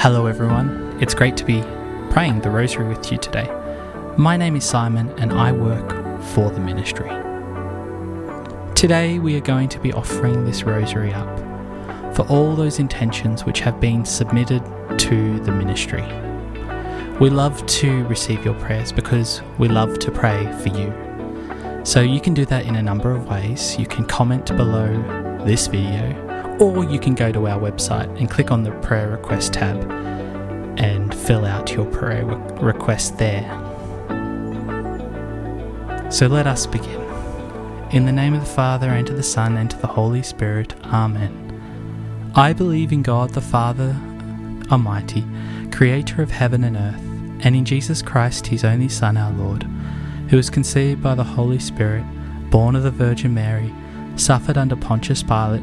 Hello everyone, it's great to be praying the rosary with you today. My name is Simon and I work for the ministry. Today we are going to be offering this rosary up for all those intentions which have been submitted to the ministry. We love to receive your prayers because we love to pray for you. So you can do that in a number of ways. You can comment below this video, or you can go to our website and click on the prayer request tab and fill out your prayer request there. So let us begin. In the name of the Father, and to the Son, and to the Holy Spirit. Amen. I believe in God the Father Almighty, creator of heaven and earth, and in Jesus Christ, his only Son, our Lord, who was conceived by the Holy Spirit, born of the Virgin Mary, suffered under Pontius Pilate,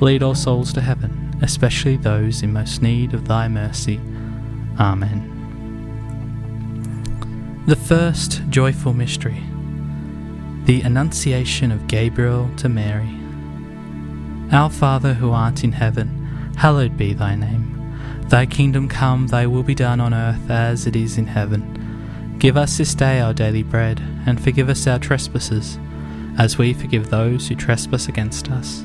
Lead all souls to heaven, especially those in most need of thy mercy. Amen. The first joyful mystery, the Annunciation of Gabriel to Mary. Our Father, who art in heaven, hallowed be thy name. Thy kingdom come, thy will be done on earth as it is in heaven. Give us this day our daily bread, and forgive us our trespasses, as we forgive those who trespass against us.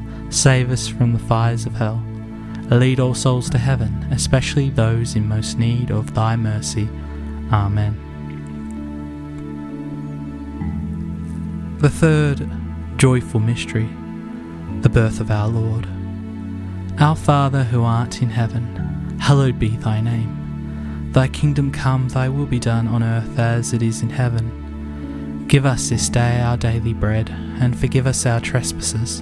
save us from the fires of hell, lead all souls to heaven, especially those in most need of thy mercy. Amen. The third joyful mystery, the birth of our Lord. Our Father who art in heaven, hallowed be thy name. Thy kingdom come, thy will be done on earth as it is in heaven. Give us this day our daily bread, and forgive us our trespasses,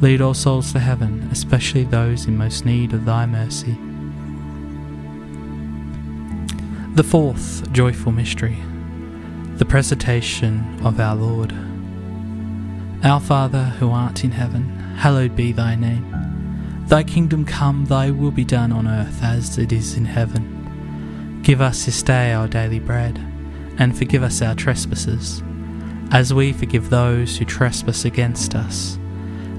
lead all souls to heaven, especially those in most need of thy mercy. The fourth joyful mystery, the presentation of our Lord. Our Father who art in heaven, hallowed be thy name. Thy kingdom come, thy will be done on earth as it is in heaven. Give us this day our daily bread, and forgive us our trespasses, as we forgive those who trespass against us.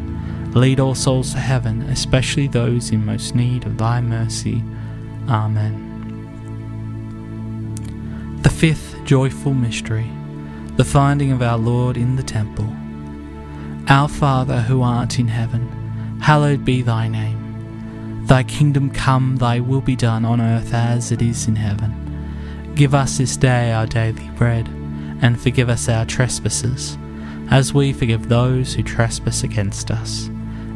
Lead all souls to heaven, especially those in most need of thy mercy. Amen. The fifth joyful mystery, the finding of our Lord in the temple. Our Father, who art in heaven, hallowed be thy name. Thy kingdom come, thy will be done on earth as it is in heaven. Give us this day our daily bread, and forgive us our trespasses, as we forgive those who trespass against us.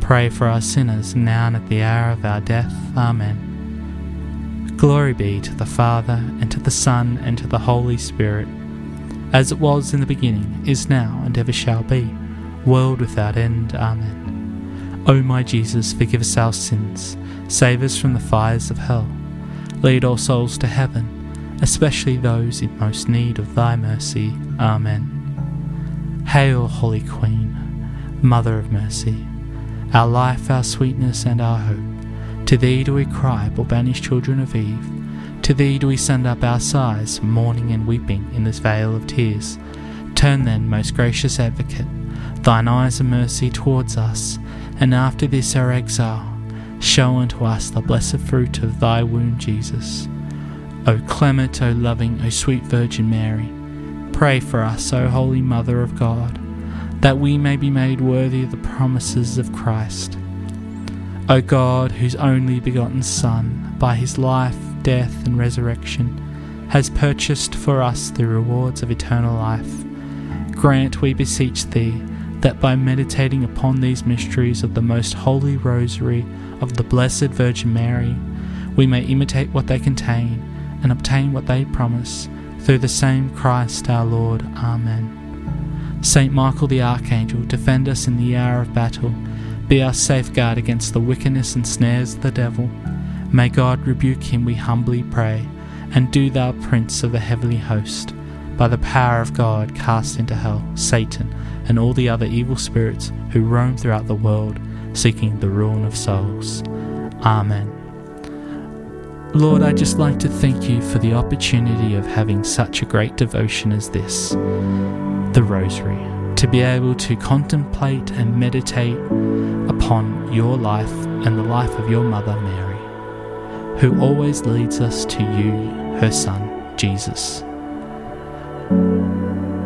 pray for us sinners, now and at the hour of our death. Amen. Glory be to the Father, and to the Son, and to the Holy Spirit, as it was in the beginning, is now, and ever shall be, world without end. Amen. O my Jesus, forgive us our sins, save us from the fires of hell, lead all souls to heaven, especially those in most need of thy mercy. Amen. Hail, Holy Queen, Mother of Mercy, our life, our sweetness, and our hope. To thee do we cry, poor banished children of Eve. To thee do we send up our sighs, mourning and weeping in this vale of tears. Turn then, most gracious Advocate, thine eyes of mercy towards us, and after this our exile, show unto us the blessed fruit of thy womb, Jesus. O clement, O loving, O sweet Virgin Mary, pray for us, O Holy Mother of God, that we may be made worthy of the promises of Christ. O God, whose only begotten Son, by his life, death, and resurrection, has purchased for us the rewards of eternal life, grant, we beseech thee, that by meditating upon these mysteries of the most holy rosary of the Blessed Virgin Mary, we may imitate what they contain, and obtain what they promise, through the same Christ our Lord. Amen. Saint Michael the Archangel, defend us in the hour of battle. Be our safeguard against the wickedness and snares of the devil. May God rebuke him, we humbly pray, and do thou, Prince of the heavenly host, by the power of God, cast into hell Satan and all the other evil spirits who roam throughout the world, seeking the ruin of souls. Amen. Lord, I'd just like to thank you for the opportunity of having such a great devotion as this, the Rosary, to be able to contemplate and meditate upon your life and the life of your Mother Mary, who always leads us to you, her Son, Jesus.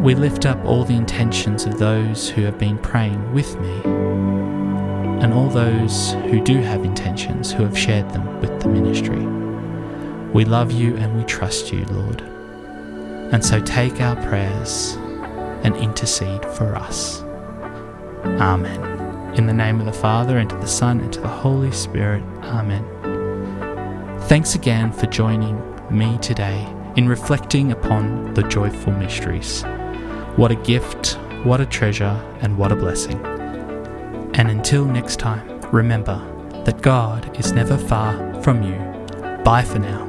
We lift up all the intentions of those who have been praying with me, and all those who do have intentions who have shared them with the ministry. We love you and we trust you, Lord. And so take our prayers and intercede for us. Amen. In the name of the Father, and to the Son, and to the Holy Spirit. Amen. Thanks again for joining me today in reflecting upon the joyful mysteries. What a gift, what a treasure, and what a blessing. And until next time, remember that God is never far from you. Bye for now.